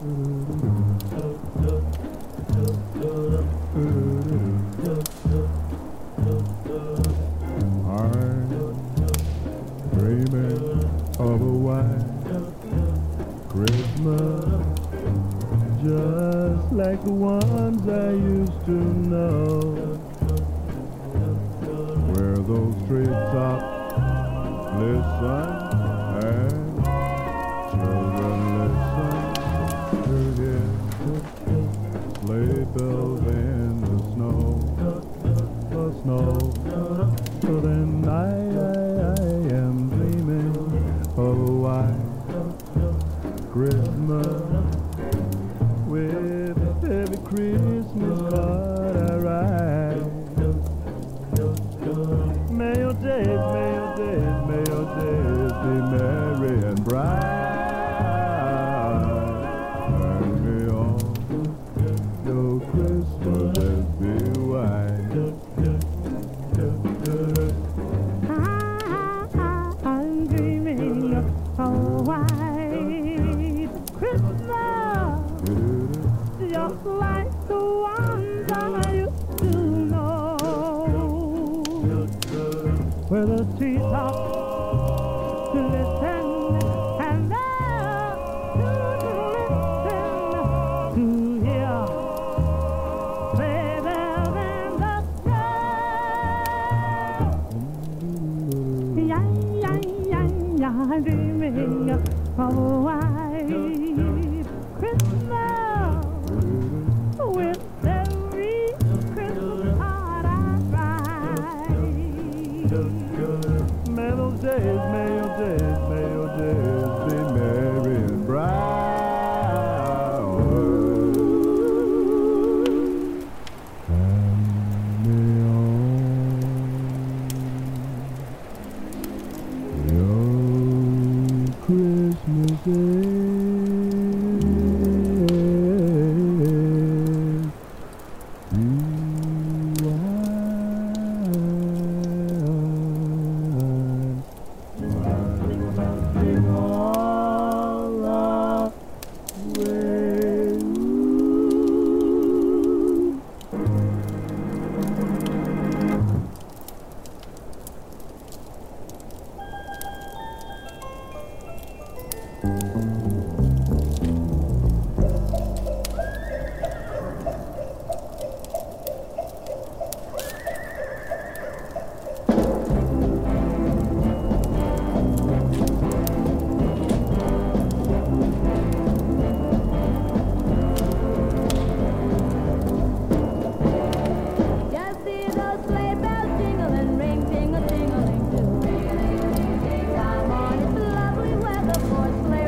Play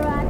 right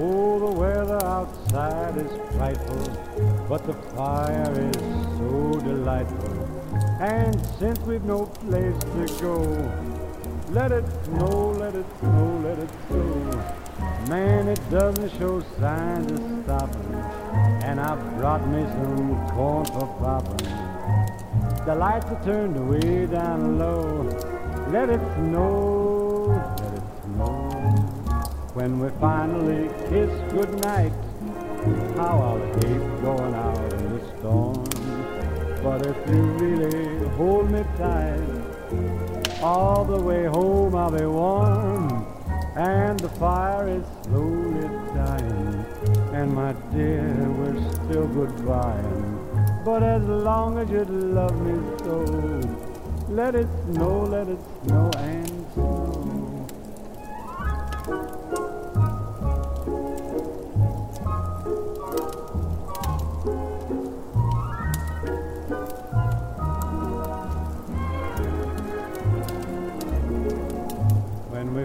Oh, the weather outside is frightful, but the fire is so delightful. And since we've no place to go, let it snow, let it snow, let it snow. Man, it doesn't show signs of stopping, and I brought me some corn for popping. The lights are turned way down low. Let it snow, let it snow. When we finally kiss goodnight, how I'll hate going out in the storm. But if you really hold me tight, all the way home I'll be warm. And the fire is slowly dying, and my dear, we're still goodbye. But as long as you love me so, let it snow and snow. When we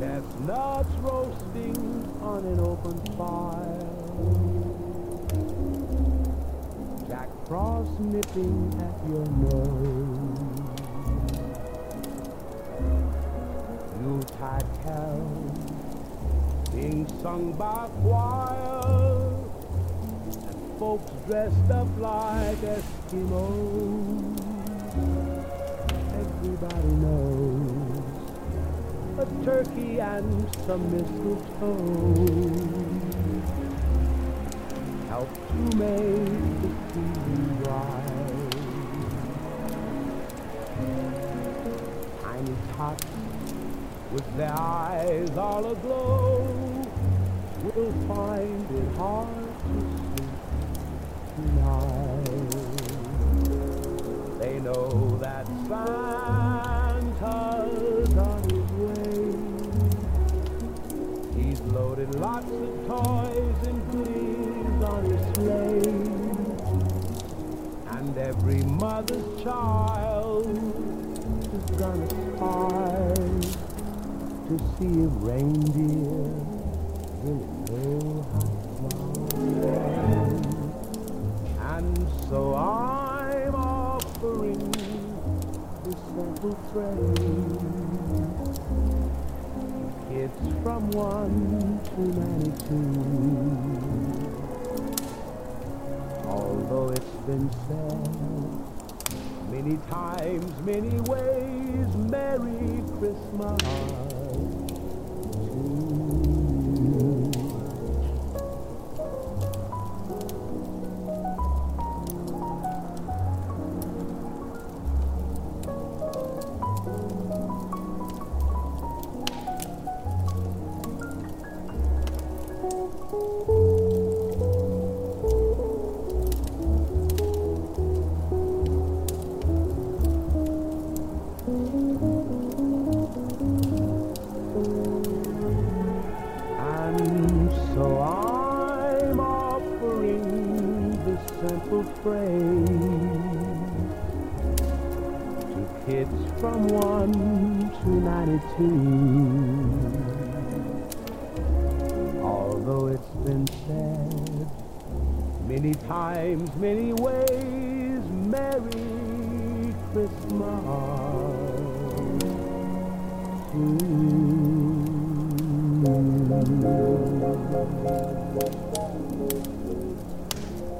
Chestnuts roasting on an open fire, Jack Frost nipping at your nose, Yuletide carols being sung by choir, and folks dressed up like Eskimos. Everybody knows a turkey and some mistletoe help to make the season bright. Tiny tots with their eyes all aglow will find it hard to sleep tonight. They know that Santa's on his way. He's loaded lots of toys and goodies on his sleigh, and every mother's child is gonna spy to see if reindeer really know how to fly. And so I'm offering this simple phrase, kids from 1 to 92, although it's been said many times, many ways, Merry Christmas to you. So I'm offering this simple phrase to kids from 1 to 92. Although it's been said many times, many ways, Merry Christmas to you. Thank you.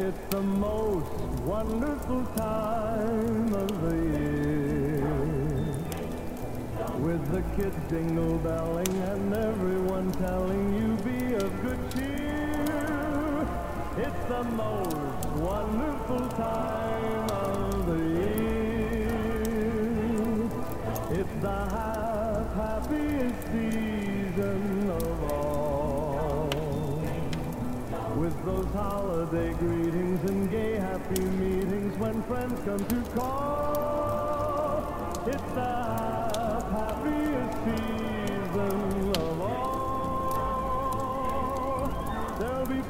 It's the most wonderful time of the year, with the kids jingle-belling and everyone telling you be of good cheer. It's the most wonderful time of the year. It's the happiest season of all, with those holiday greetings and gay happy meetings when friends come to call. It's the happiest season of all. There'll be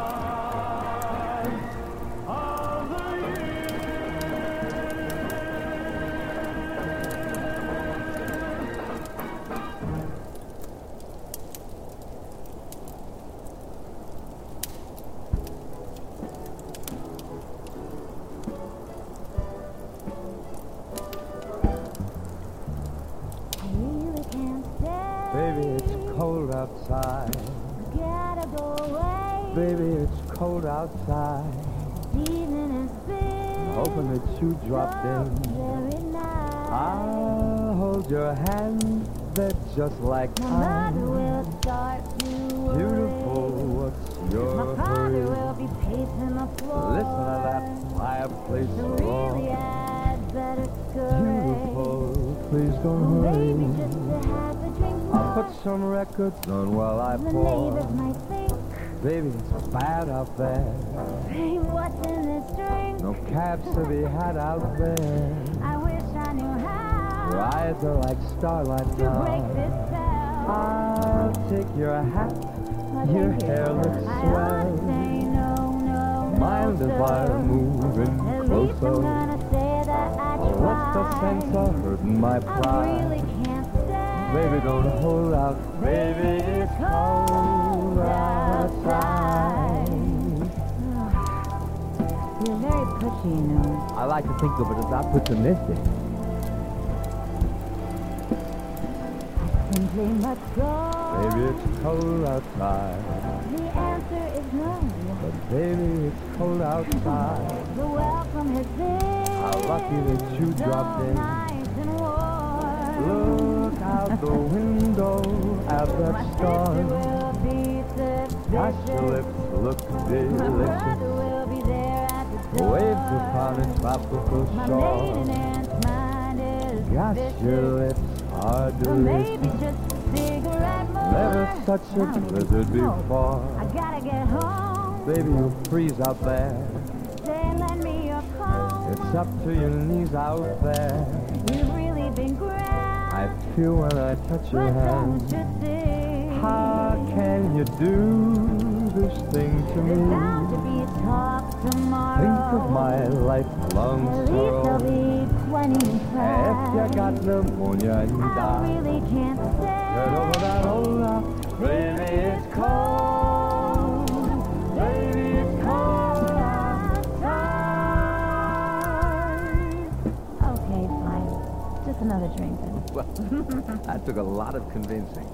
of the outside. Gotta go away. Baby, it's cold outside. This evening is big. Hoping that you dropped in. Very nice. I'll hold your hand. That's just like time. My mother will start to worry. Beautiful, what's your my father hurry? Will be pacing the floor. Listen to that fireplace roar. Really, I'd better scurry. Beautiful, please don't well, hurry. Baby, just a happy I'll put some records on while I pour. The neighbors might think, baby, it's bad out there. Say, what's in this drink? No cabs to be had out there. I wish I knew how. Your eyes are like starlight to now. To break this spell. I'll take your hat. Well, your hair looks swell. Say no, no, mind no, if sir. I'm moving at closer. Least I'm gonna say that I oh, tried. What's the sense of hurting my pride? I really can't. Baby, don't hold out. Baby, it's cold outside. You're very pushy, you know. I like to think of it as not pessimistic. I simply must go. Baby, it's cold outside. The answer is no. But baby, it's cold outside. The welcome has been. How lucky that you dropped in. Nice and warm. Look out the window at that my storm. Gosh, your lips look delicious. Will be there at the waves upon a tropical shore. Gosh, your lips are delicious. Never such a blizzard before. I gotta get home. Baby, you'll freeze out there. Say, lend me your comb. It's up to your knees out there. You've really been great. I feel when I touch your hand. How can you do this thing to me? Think of my lifelong sorrow. If you got pneumonia, you die. Turn over that old house. Baby, it's cold. Baby, it's cold outside. Well, that took a lot of convincing.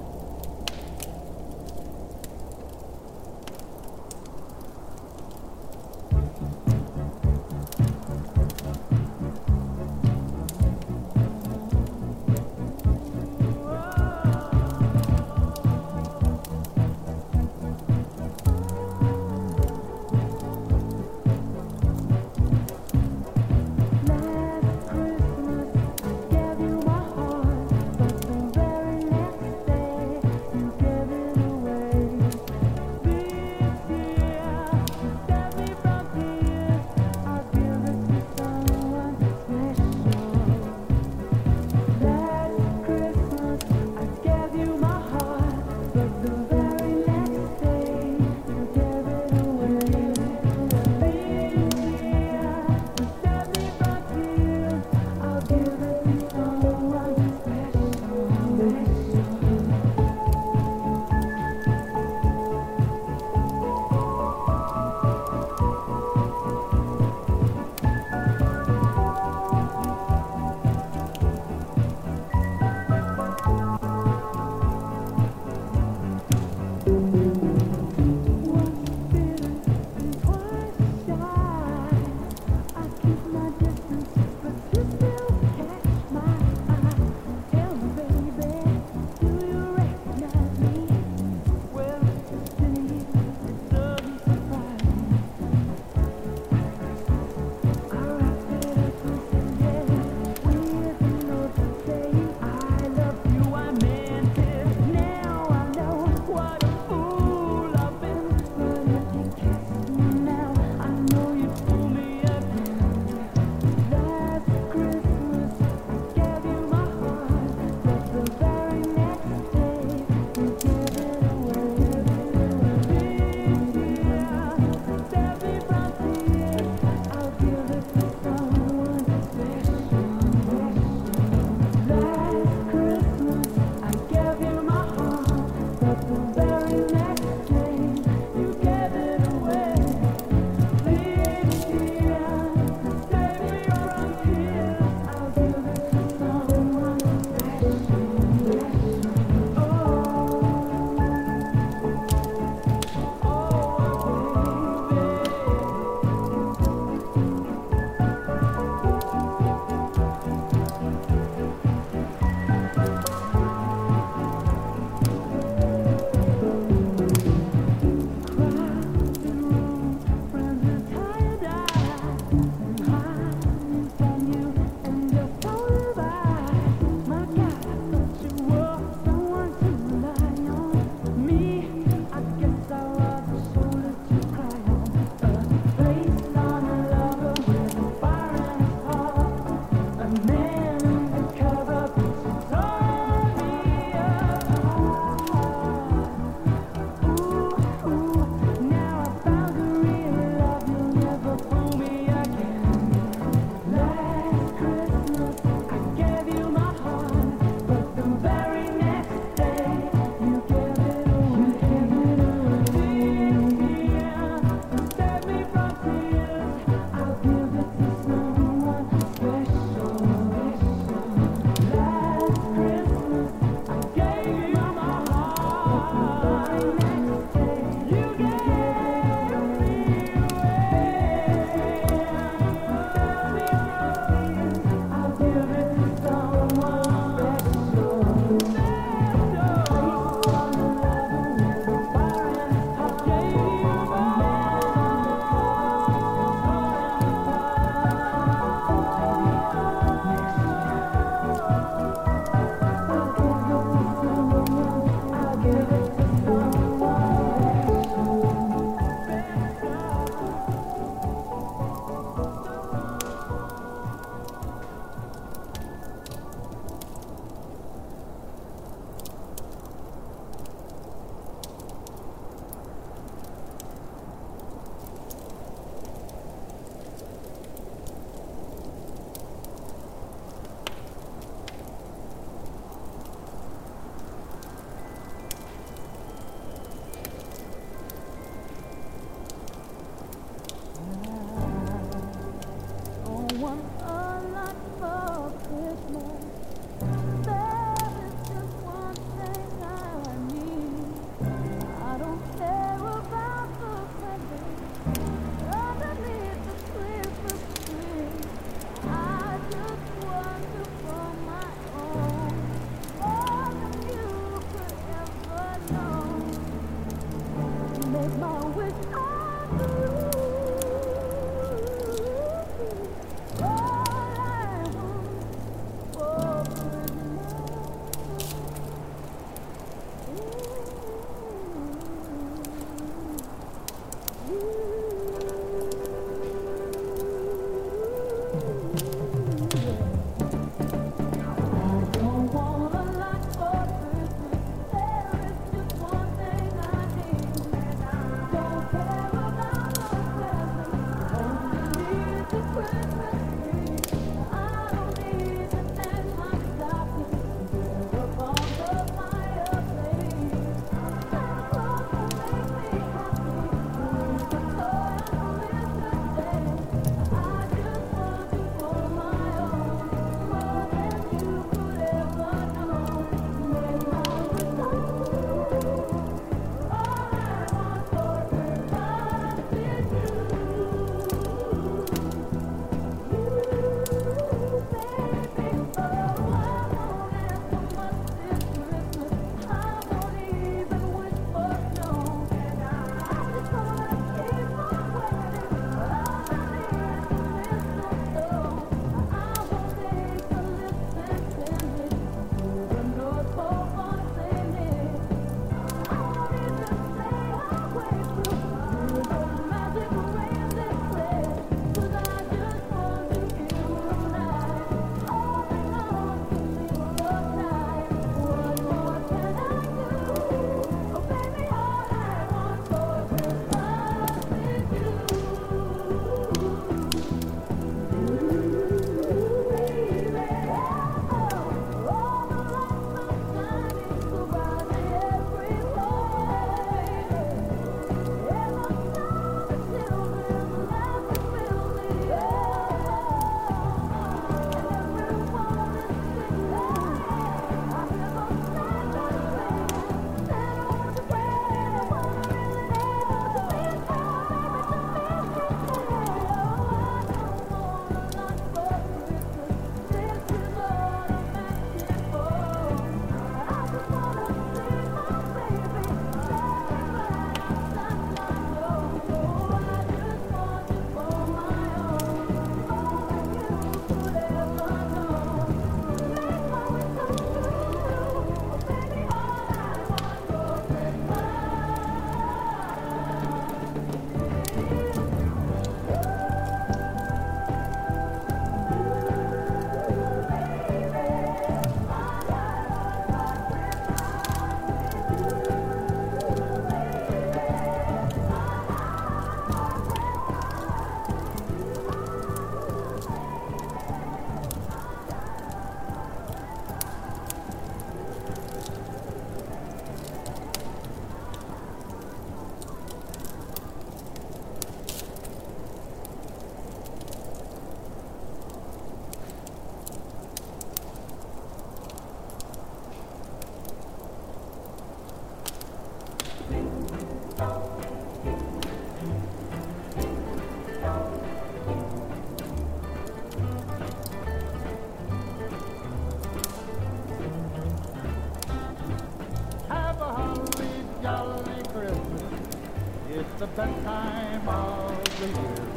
the best time of the year.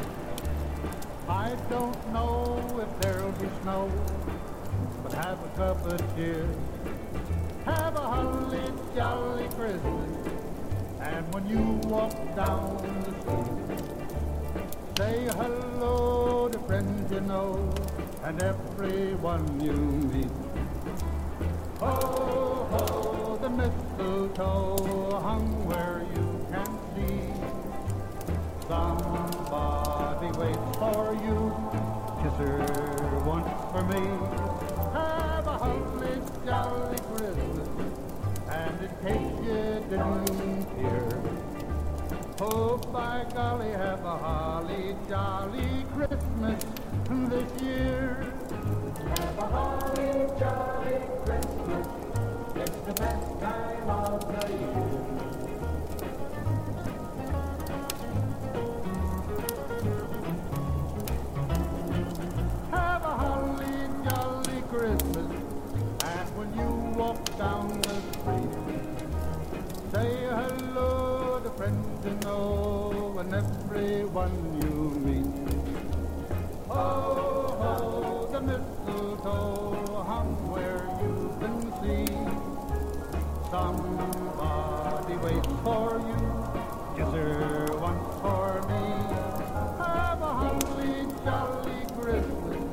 I don't know if there'll be snow, but have a cup of cheer. Have a holly jolly Christmas, and when you walk down the street, say hello to friends you know and everyone you meet. Ho, ho, the mistletoe hung where you can see. Somebody waits for you, kiss her once for me. Have a holly jolly Christmas, and in case you didn't hear, oh, by golly, have a holly jolly Christmas this year. Have a holly jolly Christmas, it's the best time of the year. Have a holly jolly Christmas, and when you walk down the street, say hello to friends you know and everyone you meet. Oh, oh, the mistletoe hung where you can see. Somebody waits for you, kiss her once for me. Have a holly jolly Christmas,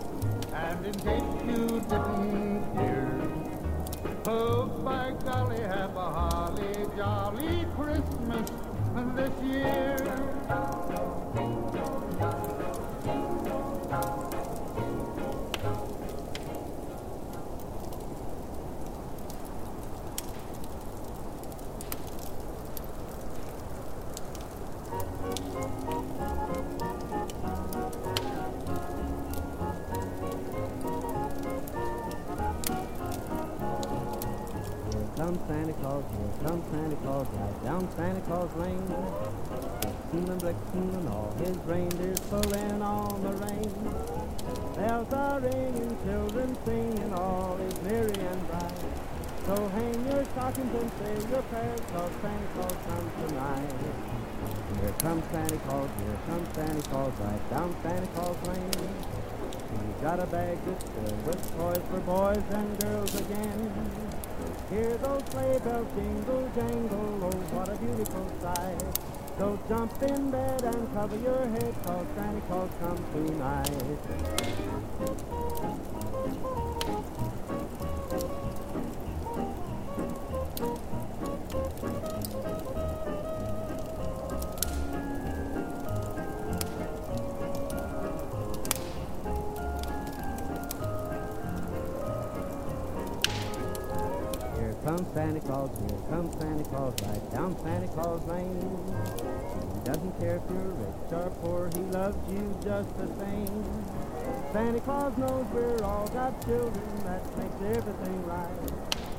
and in case you didn't hear, oh, by golly, have a holly jolly Christmas this year. Down Santa Claus here, down Santa Claus right, down Santa Claus Lane. Blitzen, blitzen, and all his reindeers pulling on the reins. Bells are ringing, children singing, all is merry and bright. So hang your stockings and say your prayers, 'cause Santa Claus comes tonight. Here comes Santa Claus, here comes Santa Claus right, down Santa Claus Lane. He's got a bag that's filled with toys for boys and girls again. Hear those sleigh bells jingle, jangle, oh, what a beautiful sight. So jump in bed and cover your head, 'cause Santa Claus comes tonight. Santa Claus, here comes Santa Claus, right down Santa Claus Lane. He doesn't care if you're rich or poor, he loves you just the same. Santa Claus knows we're all got children, that makes everything right.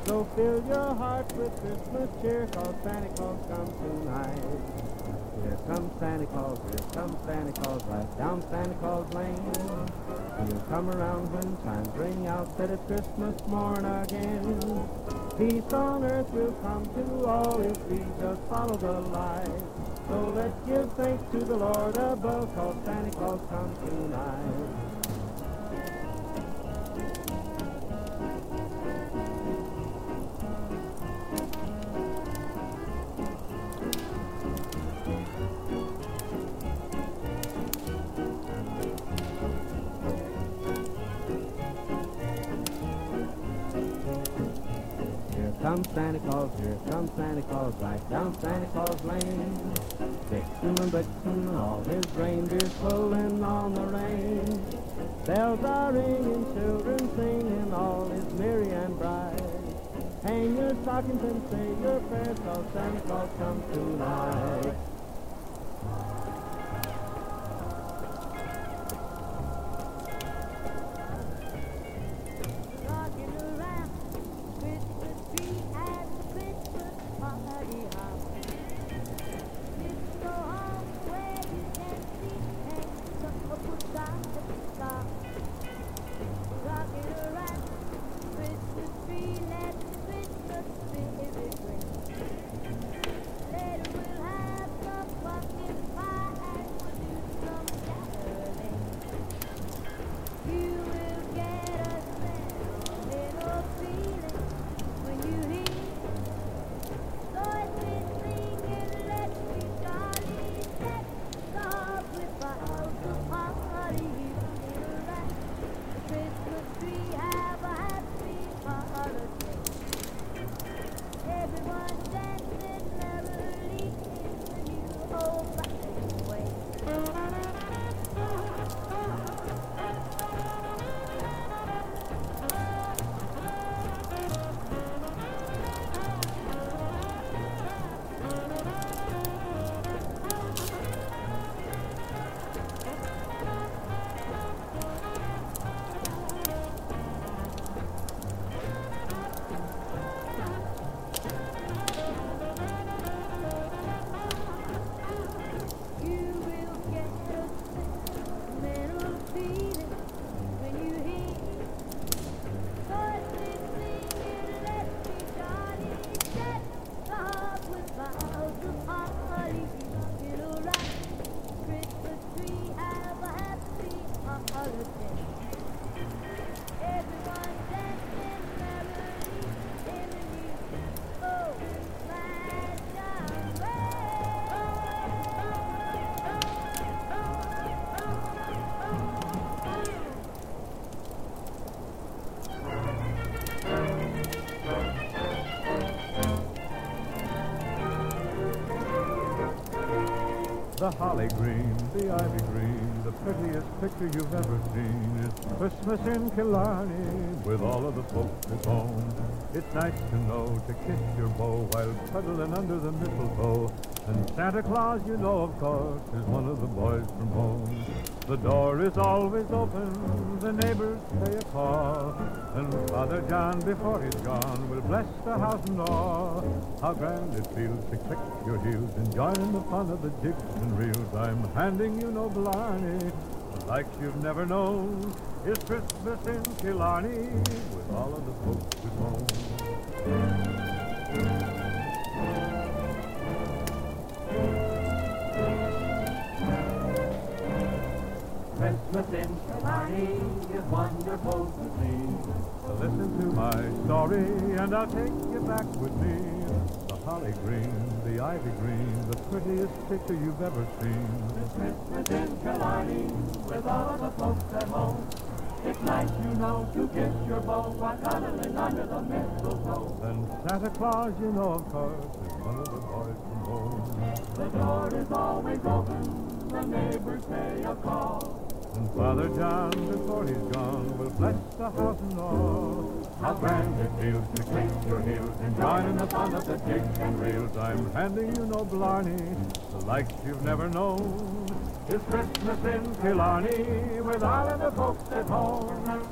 So fill your heart with Christmas cheer, 'cause Santa Claus comes tonight. Here comes Santa Claus, here comes Santa Claus, right down Santa Claus Lane. He'll come around when chimes ring out that it's Christmas morn again. Peace on earth will come to all if we just follow the light. So let's give thanks to the Lord above, 'cause Santa Claus comes tonight. Santa Claus, here comes Santa Claus, right down Santa Claus Lane. Blitzen and blitzen, all his reindeers pulling on the rein. Bells are ringing, children singing, all is merry and bright. Hang your stockings and say your prayers, 'cause Santa Claus comes tonight. The holly green, the ivy green, the prettiest picture you've ever seen. It's Christmas in Killarney, with all of the folks at home. It's nice to know to kiss your beau while cuddling under the mistletoe. And Santa Claus, you know, of course, is one of the boys from home. The door is always open, the neighbors pay a call, and Father John, before he's gone, will bless the house and all. How grand it feels to click your heels and join in the fun of the jigs and reels. I'm handing you no blarney, like you've never known. It's Christmas in Killarney, with all of the folks at home. Christmas in Killarney is wonderful to see. So listen to my story and I'll take you back with me. The holly green, the ivy green, the prettiest picture you've ever seen. It's Christmas in Killarney with all of the folks at home. It's nice, you know, to kiss your beau while cuddling under the mistletoe. And Santa Claus, you know, of course, is one of the boys from home. The door is always open, the neighbors pay a call, and Father John, before he's gone, will bless the house and all. How grand it feels to kiss your heels and join in the fun of the jigs and reels. I'm handing you no blarney, the likes you've never known. It's Christmas in Killarney with all of the folks at home.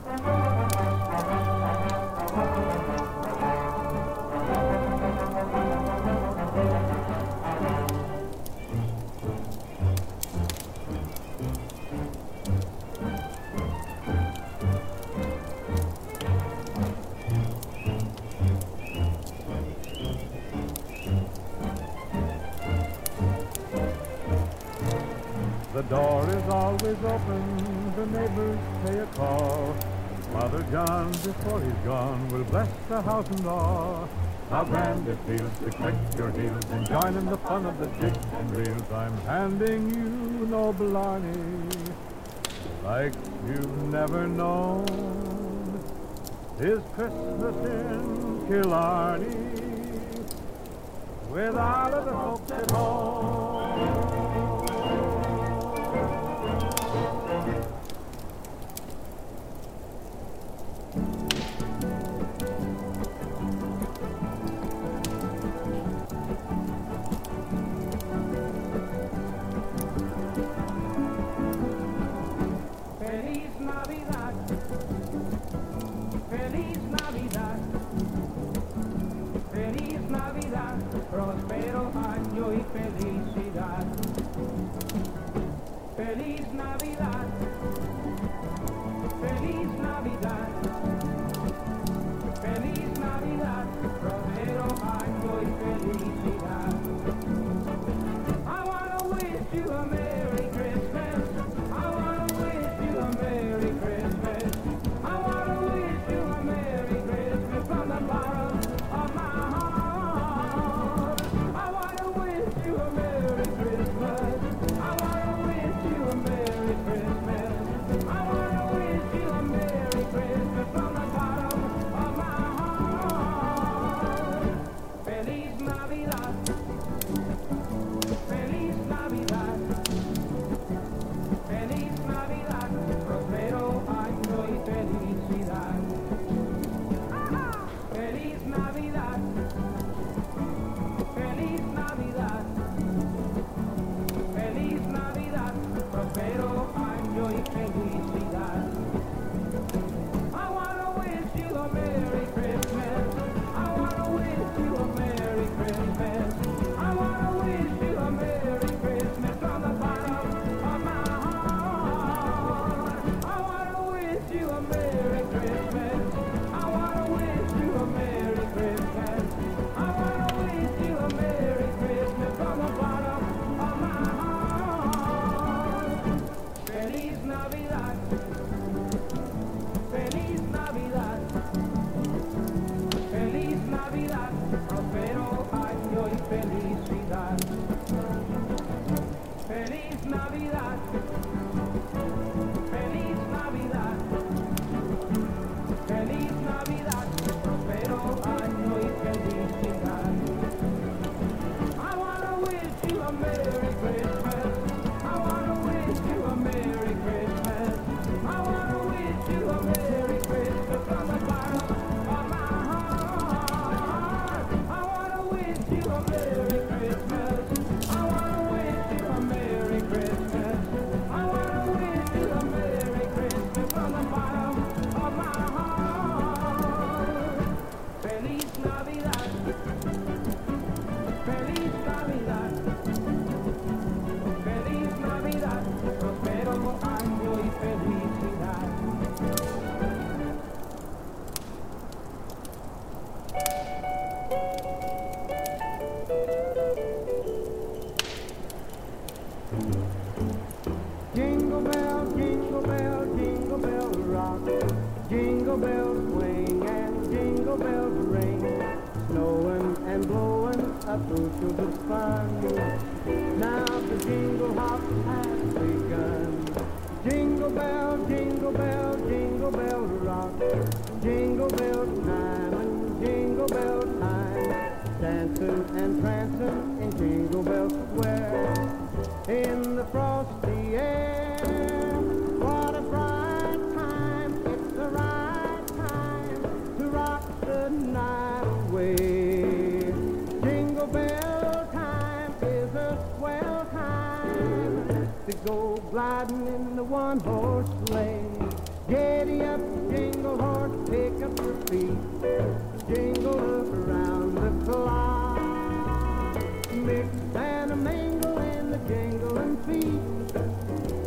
The door is always open, the neighbors pay a call, and Father John, before he's gone, will bless the house and all. How grand it feels to click your heels and join in the fun of the jigs and reels. I'm handing you no blarney, like you've never known. It's Christmas in Killarney, with all of the folks at home. Prospero año y felicidad. you a Merry Christmas. I want to wish you a Merry Christmas. I want to wish you a Merry Christmas from the bottom of my heart. Feliz Navidad. Feliz Navidad. Feliz Navidad. Prospero año y felicidad. Feliz Navidad. Jingle bell, jingle bell, jingle bell rock. Jingle bells swing and jingle bells ring. Snowing and blowing up to the fun. Now the jingle hop has begun. Jingle bell, jingle bell, jingle bell rock. Jingle bell time and jingle bell time. Dancing and prancing in Jingle Bell Square. In the frosty air, what a bright time, it's the right time to rock the night away. Jingle bell time is a swell time to go gliding in the one-horse sleigh. Giddy up, jingle horse, pick up your feet, jingle up around the clock, mix and a mingle. Jingling feet,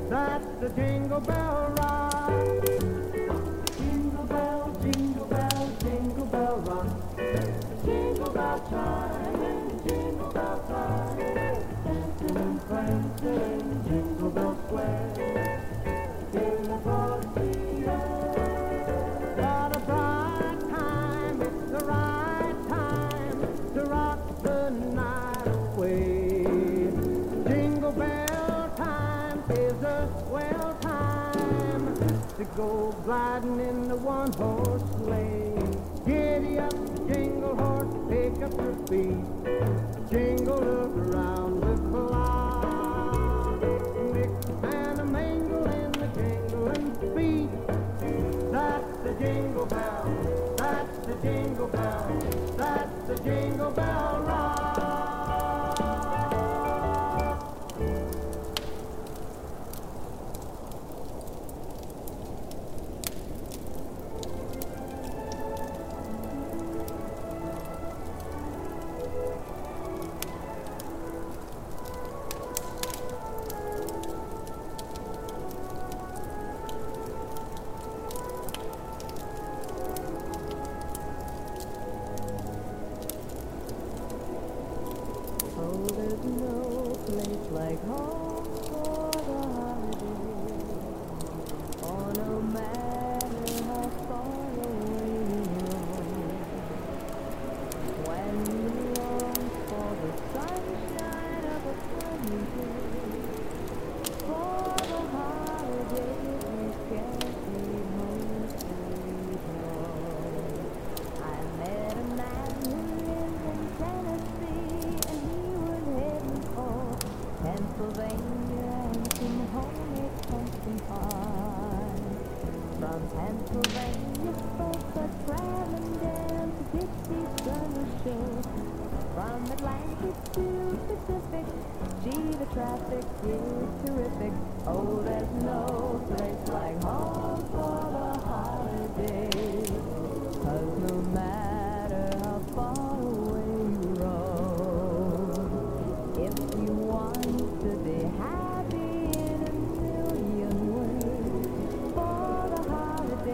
that's the Jingle Bell Rock. Jingle bell, jingle bell rock. Jingle bell chime and jingle bell time. Dancing and prancing in Jingle Bell Square. In the frosty air, what a bright time, it's the right time to rock the night away. Well, time to go gliding in the one-horse sleigh. Giddy up, jingle horse, pick up your feet, jingle up around the clock, mix and a mingle in the jingling feet. That's the jingle bell. That's the jingle bell. That's the Jingle Bell Rock. There's no place like home for the holiday, or no matter how far away you are. When you long for the sunshine of a sunny day, for the holiday you can't be home sweet home. I met a man who lives in Tennessee, Pennsylvania, and some homemade pumpkin pie. From Pennsylvania, folks are traveling down to Dixie summer shore. From Atlantic to Pacific, gee, the traffic is terrific. Oh, there's no place like home for the holiday. 'Cause no matter how far away you roam, if you want to be happy in a million ways, for the holiday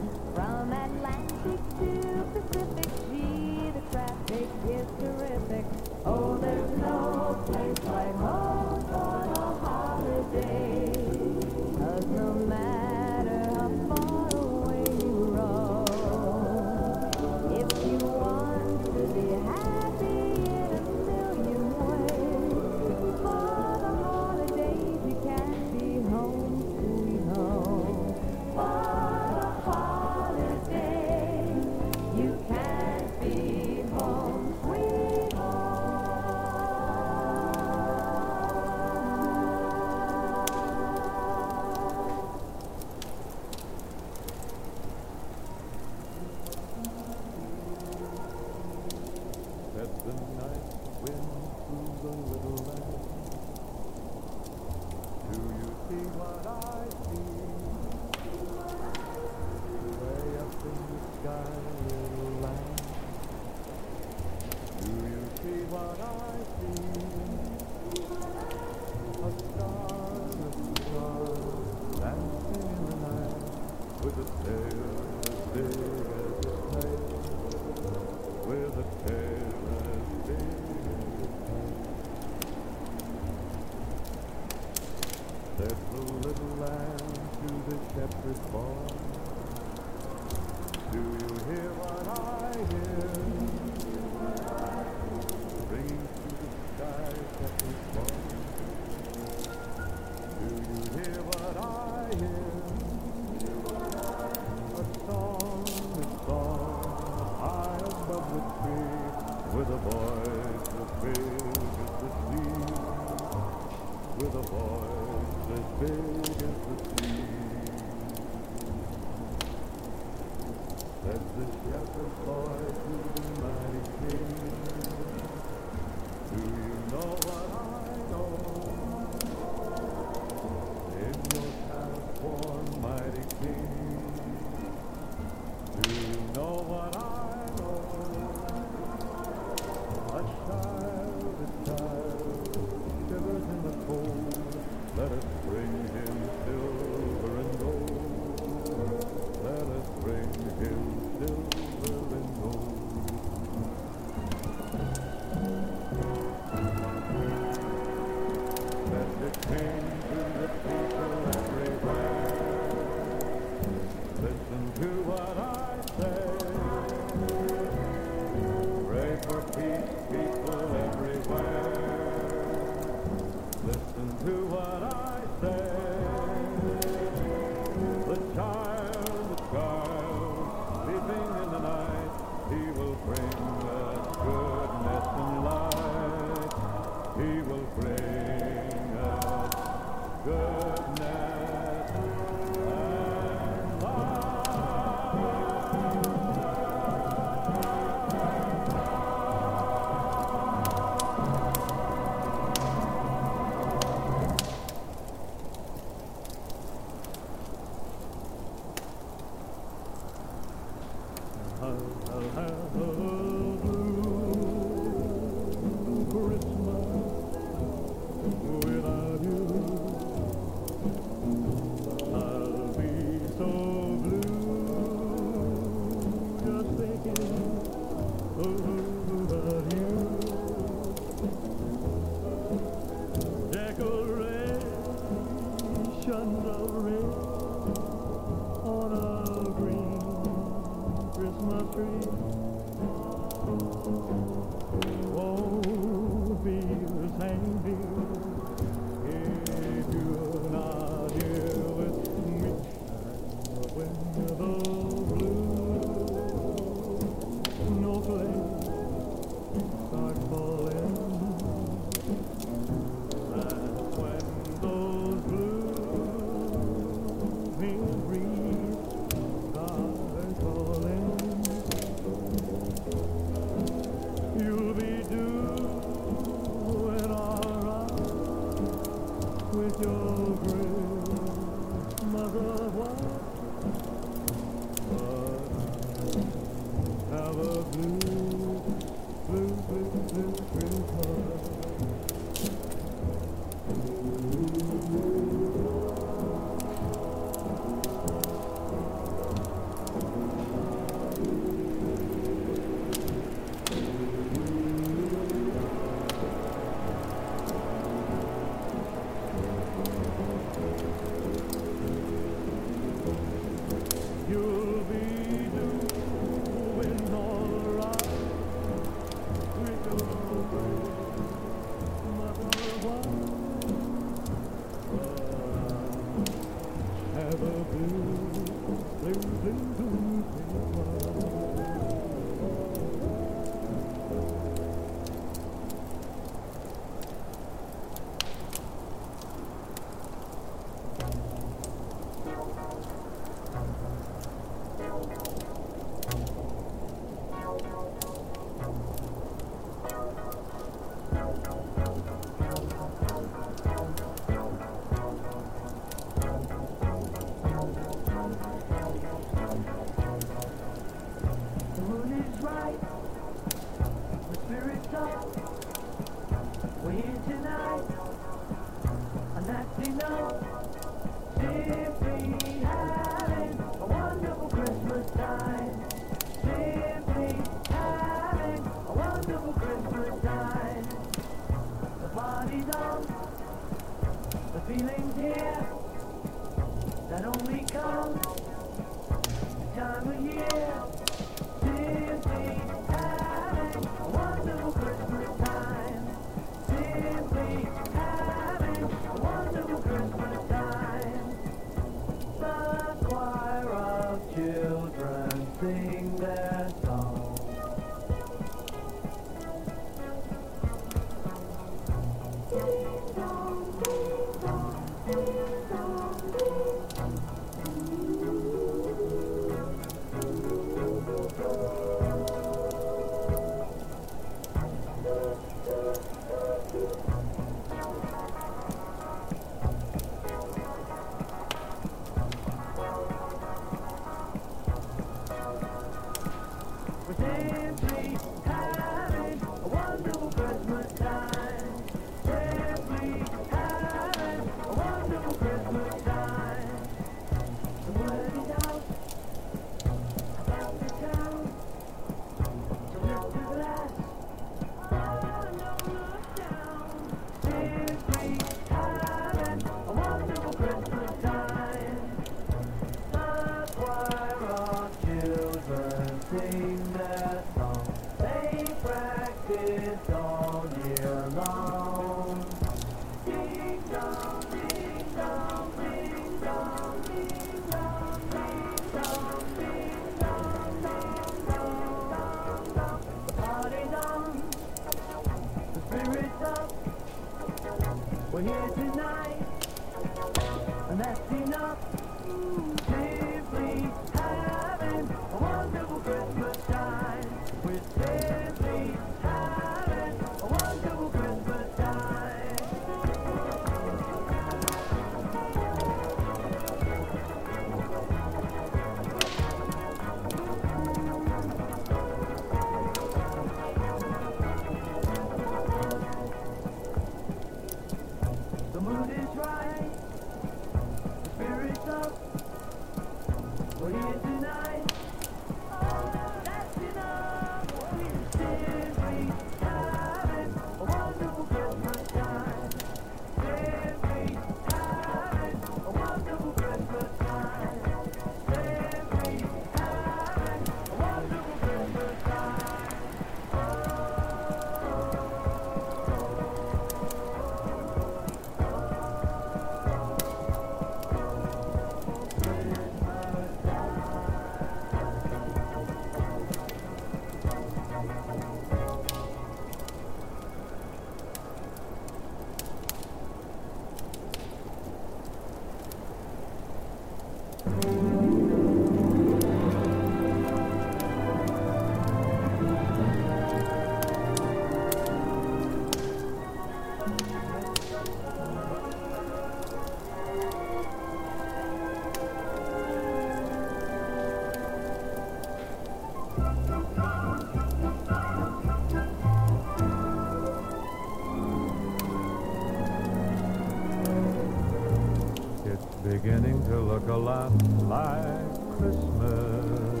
Beginning to look a lot like Christmas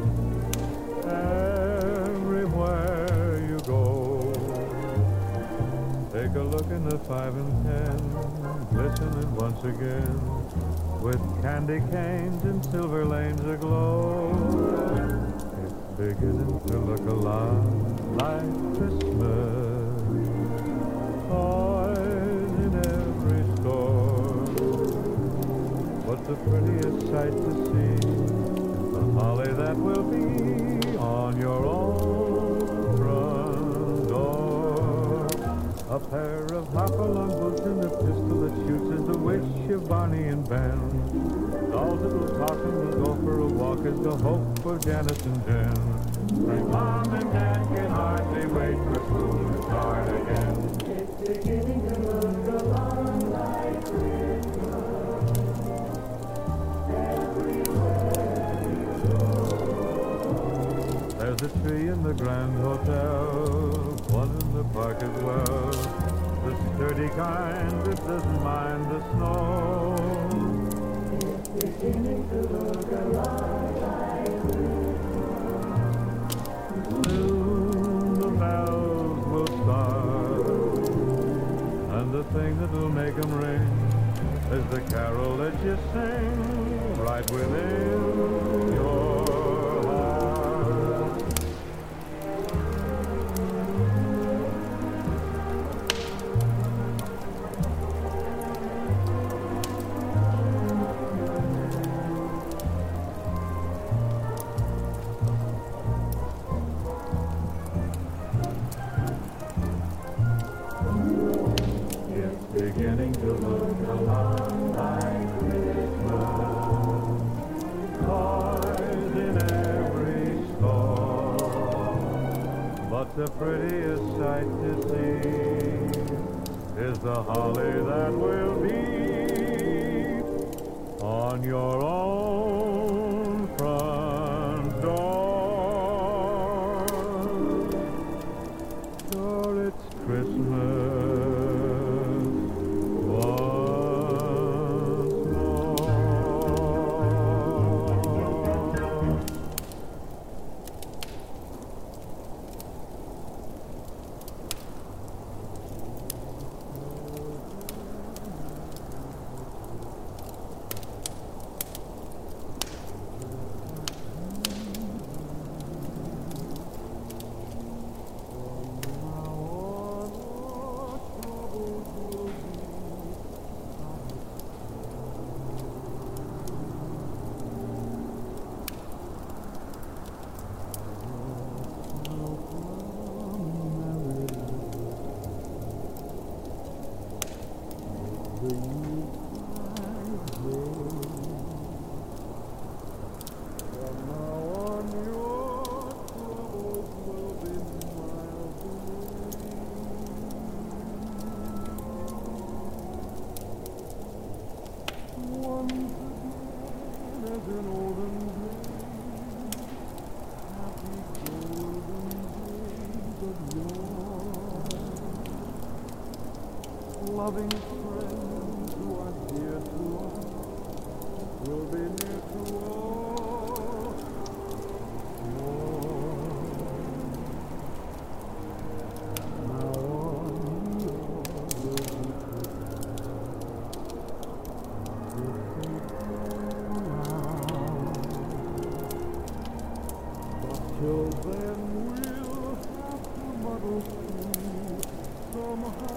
everywhere you go. Take a look in the 5 and 10, glistening once again with candy canes and silver lanes aglow. It's beginning to look a lot like Christmas. Toys in every store. But the prettiest sight to see is the holly that will be on your own front door. A pair of hop-along boots and a pistol that shoots is the wish of Barney and Ben. Dolls that will talk and will go for a walk is the hope for Janice and Jen. My mom and dad can hardly wait for school to start again. It's beginning to look a lot like Christmas. There's a tree in the Grand Hotel, one in the park as well, the sturdy kind that doesn't mind the snow. Loving friends who are dear to us will be near to all. Now on your way. But till then we'll have to muddle through somehow.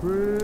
If